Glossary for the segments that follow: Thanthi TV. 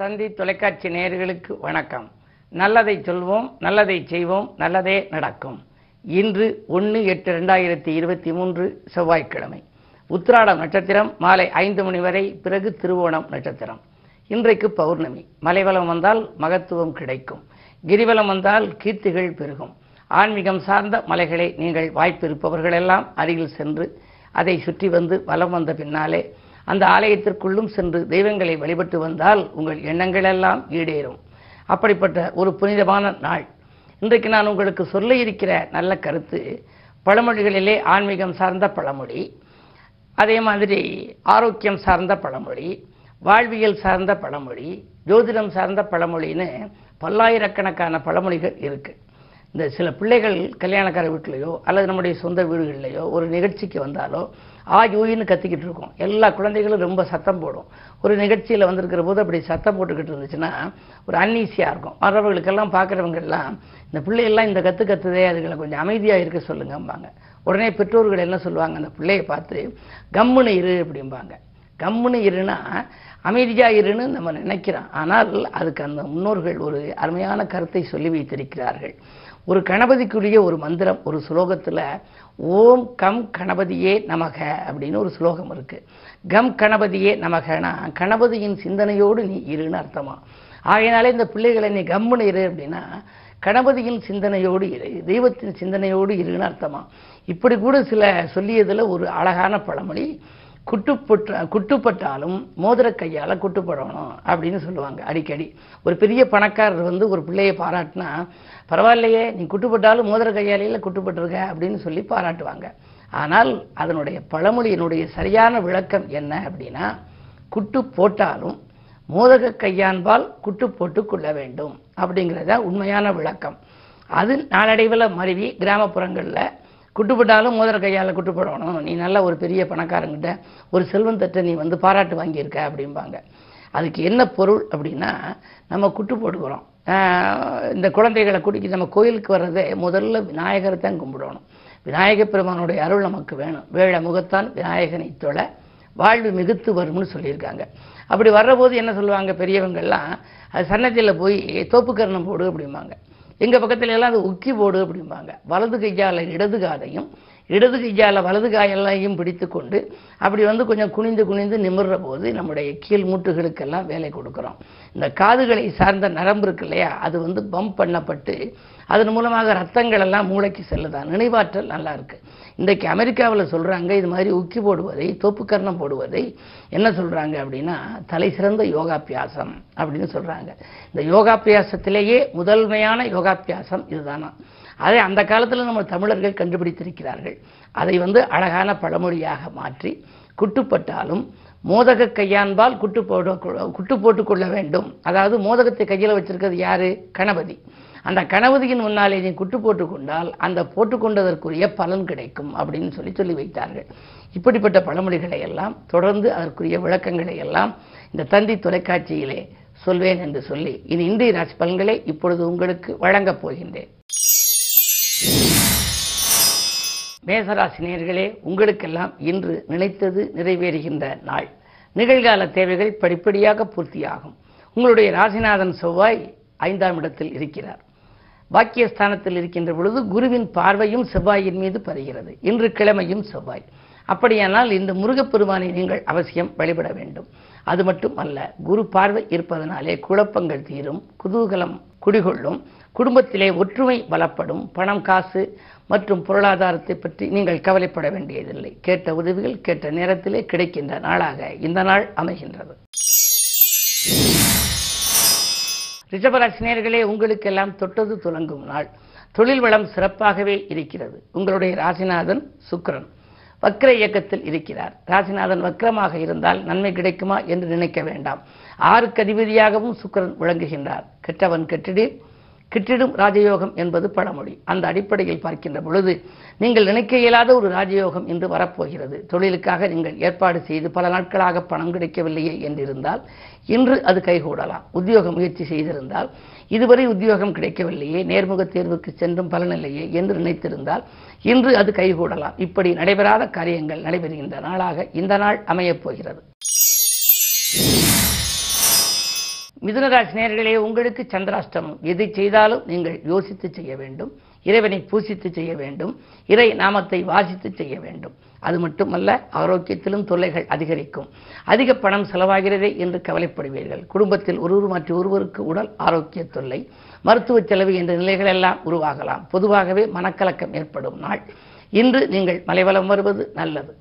தந்தி தொலைக்காட்சி நேயர்களுக்கு வணக்கம். நல்லதை சொல்வோம், நல்லதை செய்வோம், நல்லதே நடக்கும். இன்று 1/8/2023 செவ்வாய்க்கிழமை, உத்திராடம் நட்சத்திரம் மாலை 5 மணி வரை, பிறகு திருவோணம் நட்சத்திரம். இன்றைக்கு பௌர்ணமி. மலைவலம் வந்தால் மகத்துவம் கிடைக்கும், கிரிவலம் வந்தால் கீர்த்திகள் பெருகும். ஆன்மீகம் சார்ந்த மலைகளை நீங்கள் வாய்ப்பு இருப்பவர்களெல்லாம் அருகில் சென்று அதை சுற்றி வந்து வலம் வந்த பின்னாலே அந்த ஆலயத்திற்குள்ளும் சென்று தெய்வங்களை வழிபட்டு வந்தால் உங்கள் எண்ணங்களெல்லாம் ஈடேறும். அப்படிப்பட்ட ஒரு புனிதமான நாள். இன்றைக்கு நான் உங்களுக்கு சொல்ல இருக்கிற நல்ல கருத்து, பழமொழிகளிலே ஆன்மீகம் சார்ந்த பழமொழி, அதே மாதிரி ஆரோக்கியம் சார்ந்த பழமொழி, வாழ்வியல் சார்ந்த பழமொழி, ஜோதிடம் சார்ந்த பழமொழின்னு பல்லாயிரக்கணக்கான பழமொழிகள் இருக்குது. இந்த சில பிள்ளைகள் கல்யாணக்கார வீட்டிலையோ அல்லது நம்முடைய சொந்த வீடுகளிலேயோ ஒரு நிகழ்ச்சிக்கு வந்தாலோ ஆயின்னு கத்திக்கிட்டு இருக்கோம். எல்லா குழந்தைகளும் ரொம்ப சத்தம் போடும். ஒரு நிகழ்ச்சியில் வந்திருக்கிற போது அப்படி சத்தம் போட்டுக்கிட்டு இருந்துச்சுன்னா ஒரு அன்னீசியாக இருக்கும். மற்றவர்களுக்கெல்லாம் பார்க்குறவங்கெல்லாம் இந்த பிள்ளைகள்லாம் இந்த கற்று கத்துதே, அதுகளை கொஞ்சம் அமைதியாக இருக்க சொல்லுங்கம்பாங்க. உடனே பெற்றோர்கள் என்ன சொல்லுவாங்க, அந்த பிள்ளையை பார்த்து கம்முன்னு இரு அப்படிம்பாங்க. கம்முன்னு இருன்னா அமைதியாக இருன்னு நம்ம நினைக்கிறோம். ஆனால் அதுக்கு அந்த முன்னோர்கள் ஒரு அருமையான கருத்தை சொல்லி வைத்திருக்கிறார்கள். ஒரு கணபதிக்குரிய ஒரு மந்திரம், ஒரு ஸ்லோகத்தில் ஓம் கம் கணபதியே நமக அப்படின்னு ஒரு ஸ்லோகம் இருக்குது. கம் கணபதியே நமகனா கணபதியின் சிந்தனையோடு நீ இருன்னு அர்த்தமா. ஆகையினாலே இந்த பிள்ளைகளை நீ கம்முன்னு இரு அப்படின்னா கணபதியின் சிந்தனையோடு இரு, தெய்வத்தின் சிந்தனையோடு இருன்னு அர்த்தமா. இப்படி கூட சில சொல்லியதில் ஒரு அழகான பழமொழி, குட்டுப்பட்டாலும் மோதிர கையால் குட்டுப்படணும் அப்படின்னு சொல்லுவாங்க. அடிக்கடி ஒரு பெரிய பணக்காரர் வந்து ஒரு பிள்ளையை பாராட்டினா, பரவாயில்லையே நீ குட்டுப்பட்டாலும் மோதிர கையாலேயே குட்டுப்பட்டிருக்க அப்படின்னு சொல்லி பாராட்டுவாங்க. ஆனால் அதனுடைய பழமொழியினுடைய சரியான விளக்கம் என்ன அப்படின்னா, குட்டு போட்டாலும் மோதக கையான்பால் குட்டு போட்டு கொள்ள வேண்டும் அப்படிங்கிறத உண்மையான விளக்கம். அது நாளடைவில் மருவி கிராமப்புறங்களில் குட்டுப்பட்டாலும் மோதிர கையால் குட்டுப்படணும், நீ நல்லா ஒரு பெரிய பணக்காரங்கிட்ட ஒரு செல்வந்தட்ட நீ வந்து பாராட்டு வாங்கியிருக்க அப்படிம்பாங்க. அதுக்கு என்ன பொருள் அப்படின்னா, நம்ம குட்டு போட்டுக்கிறோம். இந்த குழந்தைகளை கூட்டிக்கிட்டு நம்ம கோயிலுக்கு வர்றதே முதல்ல விநாயகரை தான் கும்பிடணும். விநாயக பெருமானுடைய அருள் நமக்கு வேணும். வேளை முகத்தான் விநாயகனை தொழ வாழ்வு மிகுத்து வரும்னு சொல்லியிருக்காங்க. அப்படி வர்றபோது என்ன சொல்லுவாங்க பெரியவங்கள்லாம், அது சன்னதியில் போய் தோப்புக்கரணம் போடு அப்படிம்பாங்க. எங்கள் பக்கத்துல எல்லாம் அது உக்கி போடு அப்படிம்பாங்க. வலது கையால் இடது காதையும் இடது கையால் வலது காயெல்லாம் பிடித்து கொண்டு அப்படி வந்து கொஞ்சம் குனிந்து குனிந்து நிமிர்ற போது நம்முடைய கீழ் மூட்டுகளுக்கெல்லாம் வேலை கொடுக்குறோம். இந்த காதுகளை சார்ந்த நரம்பு இருக்கு இல்லையா, அது வந்து பம்ப் பண்ணப்பட்டு அதன் மூலமாக ரத்தங்கள் எல்லாம் மூளைக்கு செல்லுதான், நினைவாற்றல் நல்லா இருக்குது. இன்றைக்கு அமெரிக்காவில் சொல்கிறாங்க, இது மாதிரி உக்கி போடுவதை தோப்புக்கரணம் போடுவதை என்ன சொல்கிறாங்க அப்படின்னா தலை சிறந்த யோகாபியாசம் அப்படின்னு சொல்கிறாங்க. இந்த யோகாபியாசத்திலேயே முதன்மையான யோகாபியாசம் இதுதானா. அதை அந்த காலத்தில் நம்ம தமிழர்கள் கண்டுபிடித்திருக்கிறார்கள். அதை வந்து அழகான பழமொழியாக மாற்றி, குட்டுப்பட்டாலும் மோதக கையான்பால் குட்டு போட்டு கொள்ள வேண்டும். அதாவது மோதகத்தை கையில் வச்சிருக்கிறது யாரு, கணபதி. அந்த கணபதியின் முன்னாலே நீ குட்டு போட்டுக்கொண்டால் அந்த போட்டுக்கொண்டதற்குரிய பலன் கிடைக்கும் அப்படின்னு சொல்லி சொல்லி வைத்தார்கள். இப்படிப்பட்ட பழமொழிகளை எல்லாம் தொடர்ந்து அதற்குரிய விளக்கங்களை எல்லாம் இந்த தந்தி தொலைக்காட்சியிலே சொல்வேன் என்று சொல்லி இன்றைய ராசி பலன்களை இப்பொழுது உங்களுக்கு வழங்கப் போகின்றேன். மேசராசினியர்களே, உங்களுக்கெல்லாம் இன்று நினைத்தது நிறைவேறுகின்ற நாள். நிகழ்கால தேவைகள் படிப்படியாக பூர்த்தியாகும். உங்களுடைய ராசிநாதன் செவ்வாய் 5ஆம் இடத்தில் இருக்கிறார். பாக்கியஸ்தானத்தில் இருக்கின்ற பொழுது குருவின் பார்வையும் செவ்வாயின் மீது படுகிறது. இன்று கிழமையும் செவ்வாய். அப்படியானால் இந்த முருகப்பெருமானை நீங்கள் அவசியம் வழிபட வேண்டும். அது மட்டும் அல்ல, குரு பார்வை இருப்பதனாலே குழப்பங்கள் தீரும், குதூகலம் குடிகொள்ளும், குடும்பத்திலே ஒற்றுமை பலப்படும். பணம் காசு மற்றும் பொருளாதாரத்தை பற்றி நீங்கள் கவலைப்பட வேண்டியதில்லை. கேட்ட உதவிகள் கேட்ட நேரத்திலே கிடைக்கின்ற நாளாக இந்த நாள் அமைகின்றது. ரிஷபராசினியர்களே, உங்களுக்கெல்லாம் தொட்டது துலங்கும் நாள். தொழில் வளம் சிறப்பாகவே இருக்கிறது. உங்களுடைய ராசிநாதன் சுக்கிரன் வக்ர இயக்கத்தில் இருக்கிறார். ராசிநாதன் வக்ரமாக இருந்தால் நன்மை கிடைக்குமா என்று நினைக்க வேண்டாம். 6க்கு அதிபதியாகவும் சுக்கிரன் விளங்குகின்றார். கெட்டவன் கெட்டிடீர், கிட்டிடும் ராஜயோகம் என்பது பழமொழி. அந்த அடிப்படையில் பார்க்கின்ற பொழுது நீங்கள் நினைக்க இயலாத ஒரு ராஜயோகம் இன்று வரப்போகிறது. தொழிலுக்காக நீங்கள் ஏற்பாடு செய்து பல நாட்களாக பணம் கிடைக்கவில்லையே என்றிருந்தால் இன்று அது கைகூடலாம். உத்தியோக முயற்சி செய்திருந்தால் இதுவரை உத்தியோகம் கிடைக்கவில்லையே, நேர்முக தேர்வுக்கு சென்றும் பலனில்லையே என்று நினைத்திருந்தால் இன்று அது கைகூடலாம். இப்படி நடைபெறாத காரியங்கள் நடைபெறுகின்ற நாளாக இந்த நாள் அமையப்போகிறது. மிதுனராசி நேயர்களே, உங்களுக்கு சந்திராஷ்டமம். எதை செய்தாலும் நீங்கள் யோசித்து செய்ய வேண்டும், இறைவனை பூசித்து செய்ய வேண்டும், இறை நாமத்தை வாசித்து செய்ய வேண்டும். அது மட்டுமல்ல, ஆரோக்கியத்திலும் தொல்லைகள் அதிகரிக்கும். அதிக பணம் செலவாகிறதே என்று கவலைப்படுவீர்கள். குடும்பத்தில் ஒருவருக்கு உடல் ஆரோக்கிய தொல்லை, மருத்துவ செலவு என்ற நிலைகளெல்லாம் உருவாகலாம். பொதுவாகவே மனக்கலக்கம் ஏற்படும் நாள் இன்று. நீங்கள் மலைவலம் வருவது நல்லது.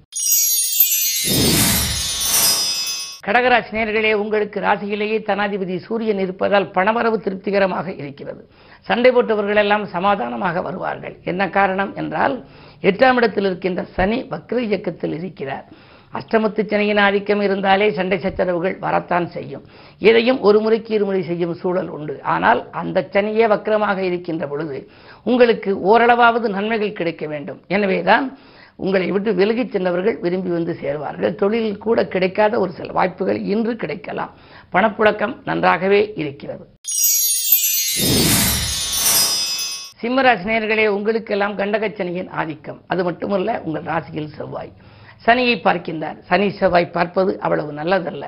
கடகராசி நேயர்களே, உங்களுக்கு ராசியிலேயே தனாதிபதி சூரியன் இருப்பதால் பணவரவு திருப்திகரமாக இருக்கிறது. சண்டை போட்டவர்களெல்லாம் சமாதானமாக வருவார்கள். என்ன காரணம் என்றால், 8ஆம் இடத்தில் இருக்கின்ற சனி வக்ர இயக்கத்தில் இருக்கிறார். அஷ்டமத்து சனியின் ஆதிக்கம் இருந்தாலே சண்டை சச்சரவுகள் வரத்தான் செய்யும். எதையும் ஒரு முறைக்கு இருமுறை செய்யும் சூழல் உண்டு. ஆனால் அந்த சனியே வக்ரமாக இருக்கின்ற பொழுது உங்களுக்கு ஓரளவாவது நன்மைகள் கிடைக்க வேண்டும். எனவேதான் உங்களை விட்டு விலகிச் சென்றவர்கள் விரும்பி வந்து சேர்வார்கள். தொழிலில் கூட கிடைக்காத ஒரு சில வாய்ப்புகள் இன்று கிடைக்கலாம். பணப்புழக்கம் நன்றாகவே இருக்கிறது. சிம்மராசி நேயர்களே, உங்களுக்கெல்லாம் கண்டகச்சனியின் ஆதிக்கம். அது மட்டுமல்ல, உங்கள் ராசியில் செவ்வாய் சனியை பார்க்கின்றார். சனி செவ்வாய் பார்ப்பது அவ்வளவு நல்லதல்ல.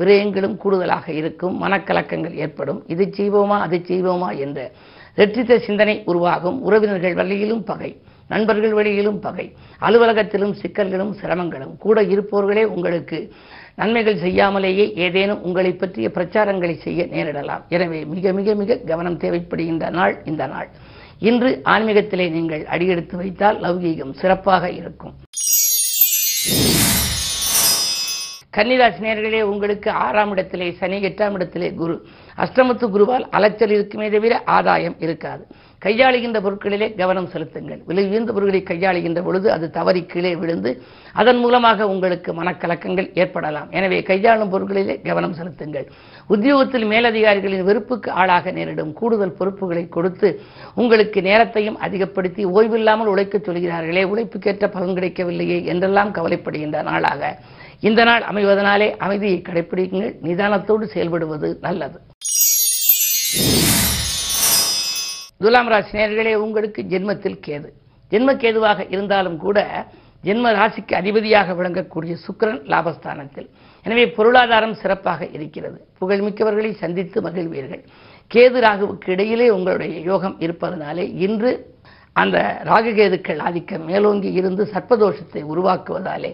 விரயங்களும் கூடுதலாக இருக்கும், மனக்கலக்கங்கள் ஏற்படும். இதை செய்வோமா அதை செய்வோமா என்ற இரட்டித்த சிந்தனை உருவாகும். உறவினர்கள் வழியிலும் பகை, நண்பர்கள் வழியிலும் பகை, அலுவலகத்திலும் சிக்கல்களும் சிரமங்களும். கூட இருப்பவர்களே உங்களுக்கு நன்மைகள் செய்யாமலேயே ஏதேனும் உங்களை பற்றிய பிரச்சாரங்களை செய்ய நேரிடலாம். எனவே மிக மிக மிக கவனம் தேவைப்படுகின்ற நாள் இந்த நாள். இன்று ஆன்மீகத்திலே நீங்கள் அடியெடுத்து வைத்தால் லௌகீகம் சிறப்பாக இருக்கும். கன்னிராசி நேயர்களே, உங்களுக்கு 6ஆம் இடத்திலே சனி, 8ஆம் இடத்திலே குரு. அஷ்டமத்து குருவால் அலைச்சல் இருக்குமே தவிர ஆதாயம் இருக்காது. கையாளுகின்ற பொருட்களிலே கவனம் செலுத்துங்கள். விலை உயர்ந்த பொருட்களை கையாளுகின்ற பொழுது அது தவறி கீழே விழுந்து அதன் மூலமாக உங்களுக்கு மனக்கலக்கங்கள் ஏற்படலாம். எனவே கையாளும் பொருட்களிலே கவனம் செலுத்துங்கள். உத்தியோகத்தில் மேலதிகாரிகளின் வெறுப்புக்கு ஆளாக நேரிடும். கூடுதல் பொறுப்புகளை கொடுத்து உங்களுக்கு நேரத்தையும் அதிகப்படுத்தி ஓய்வில்லாமல் உழைக்கச் சொல்கிறார்களே, உழைப்புக்கேற்ற பலன் கிடைக்கவில்லையே என்றெல்லாம் கவலைப்படுகின்ற நாளாக இந்த நாள் அமைவதனாலே அமைதியை கடைபிடிங்கள். நிதானத்தோடு செயல்படுவது நல்லது. துலாம் ராசி நேயர்களே, உங்களுக்கு ஜென்மத்தில் கேது. ஜென்மக்கேதுவாக இருந்தாலும் கூட ஜென்ம ராசிக்கு அதிபதியாக விளங்கக்கூடிய சுக்கிரன் லாபஸ்தானத்தில். எனவே பொருளாதாரம் சிறப்பாக இருக்கிறது. புகழ்மிக்கவர்களை சந்தித்து மகிழ்வீர்கள். கேது ராகுவுக்கு இடையிலே உங்களுடைய யோகம் இருப்பதனாலே இன்று அந்த ராகுகேதுக்கள் ஆதிக்கம் மேலோங்கி இருந்து சர்ப்பதோஷத்தை உருவாக்குவதாலே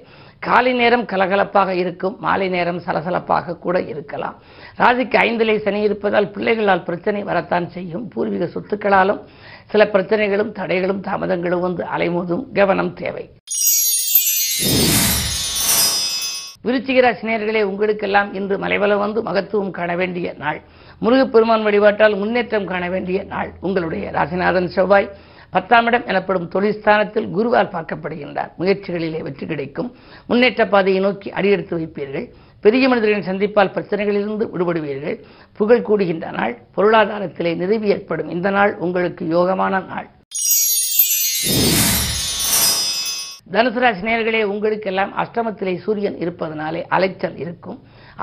காலை நேரம் கலகலப்பாக இருக்கும், மாலை நேரம் சலசலப்பாக கூட இருக்கலாம். ராசிக்கு 5லே சனி இருப்பதால் பிள்ளைகளால் பிரச்சனை வரத்தான் செய்யும். பூர்வீக சொத்துக்களாலும் சில பிரச்சனைகளும் தடைகளும் தாமதங்களும் வந்து அலைமோதும். கவனம் தேவை. விருச்சிக ராசி நேயர்களே, உங்களுக்கெல்லாம் இன்று மலைவலம் வந்து மகத்துவம் காண வேண்டிய நாள். முருகப்பெருமான் வழிபாட்டால் முன்னேற்றம் காண வேண்டிய நாள். உங்களுடைய ராசிநாதன் செவ்வாய் 10ஆம் இடம் எனப்படும் தொழில்ஸ்தானத்தில் குருவால் பார்க்கப்படுகின்றார். முயற்சிகளிலே வெற்றி கிடைக்கும். முன்னேற்ற பாதையை நோக்கி அடியெடுத்து வைப்பீர்கள். பெரிய மனிதர்களின் சந்திப்பால் பிரச்சனைகளிலிருந்து விடுபடுவீர்கள். புகழ் கூடுகின்ற நாள். பொருளாதாரத்திலே நிறைவு ஏற்படும். இந்த நாள் உங்களுக்கு யோகமான நாள். தனுசு ராசி நேயர்களே, உங்களுக்கெல்லாம் அஷ்டமத்திலே சூரியன் இருப்பதனாலே அலைச்சல் இருக்கும்.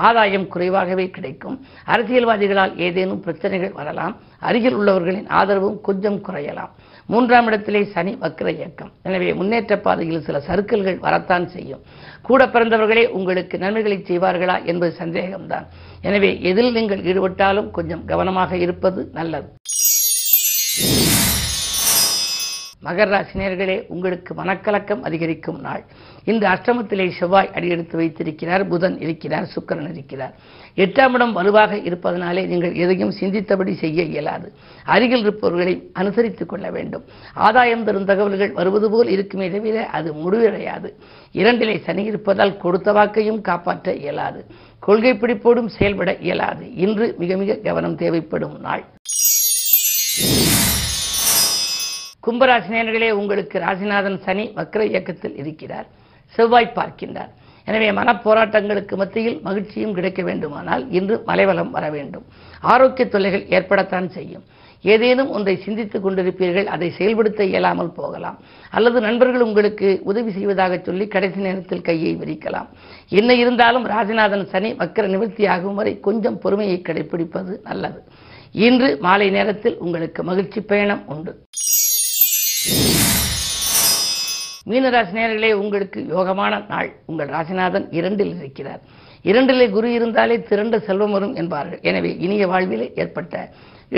ஆதாயம் குறைவாகவே கிடைக்கும். அரசியல்வாதிகளால் ஏதேனும் பிரச்சனைகள் வரலாம். அருகில் உள்ளவர்களின் ஆதரவும் கொஞ்சம் குறையலாம். 3ஆம் இடத்திலே சனி வக்ர இயக்கம். எனவே முன்னேற்ற பாதையில் சில சறுக்கல்கள் வரத்தான் செய்யும். கூட பிறந்தவர்களே உங்களுக்கு நன்மைகளை செய்வார்களா என்பது சந்தேகம்தான். எனவே எதில் நீங்கள் ஈடுபட்டாலும் கொஞ்சம் கவனமாக இருப்பது நல்லது. மகர ராசி நேயர்களே, உங்களுக்கு மனக்கலக்கம் அதிகரிக்கும் நாள். இந்த அஷ்டமத்திலே செவ்வாய் அடியெடுத்து வைத்திருக்கிறார். புதன் இருக்கிறார், சுக்கிரன் இருக்கிறார். 8ஆம் இடம் வலுவாக இருப்பதனாலே நீங்கள் எதையும் சிந்தித்தபடி செய்ய இயலாது. அருகில் இருப்பவர்களை அனுசரித்துக் கொள்ள வேண்டும். ஆதாயம் தரும் தகவல்கள் வருவது போல் இருக்குமே தவிர அது முடிவடையாது. 2லே சனி இருப்பதால் கொடுத்த வாக்கையும் காப்பாற்ற இயலாது. கொள்கை பிடிப்போடும் செயல்பட இயலாது. இன்று மிக மிக கவனம் தேவைப்படும் நாள். கும்பராசி நேயர்களே, உங்களுக்கு ராசிநாதன் சனி வக்ர இயக்கத்தில் இருக்கிறார். செவ்வாய் பார்க்கின்றார். எனவே மனப்போராட்டங்களுக்கு மத்தியில் மகிழ்ச்சியும் கிடைக்க வேண்டுமானால் இன்று மலைவலம் வர வேண்டும். ஆரோக்கிய தொல்லைகள் ஏற்படத்தான் செய்யும். ஏதேனும் ஒன்றை சிந்தித்துக் கொண்டிருப்பீர்கள். அதை செயல்படுத்த இயலாமல் போகலாம். அல்லது நண்பர்கள் உங்களுக்கு உதவி செய்வதாக சொல்லி கடைசி நேரத்தில் கையை விரிக்கலாம். என்ன இருந்தாலும் ராசிநாதன் சனி வக்ர நிவர்த்தியாகும் வரை கொஞ்சம் பொறுமையை கடைபிடிப்பது நல்லது. இன்று மாலை நேரத்தில் உங்களுக்கு மகிழ்ச்சி பயணம் உண்டு. மீனராசி நேயர்களே, உங்களுக்கு யோகமான நாள். உங்கள் ராசிநாதன் 2ல் இருக்கிறார். இரண்டிலே குரு இருந்தாலே திரண்ட செல்வம் வரும் என்பார்கள். எனவே இனிய வாழ்விலே ஏற்பட்ட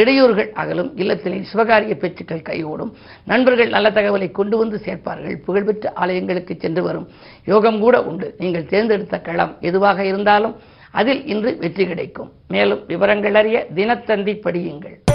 இடையூறுகள் அகலும், இல்லத்திலே சுபகாரிய பேச்சுக்கள் கைகூடும், நண்பர்கள் நல்ல தகவலை கொண்டு வந்து சேர்ப்பார்கள், புகழ்பெற்ற ஆலயங்களுக்கு சென்று வரும் யோகம் கூட உண்டு. நீங்கள் தேர்ந்தெடுத்த களம் எதுவாக இருந்தாலும் அதில் இன்று வெற்றி கிடைக்கும். மேலும் விவரங்கள் அறிய தினத்தந்தி படியுங்கள்.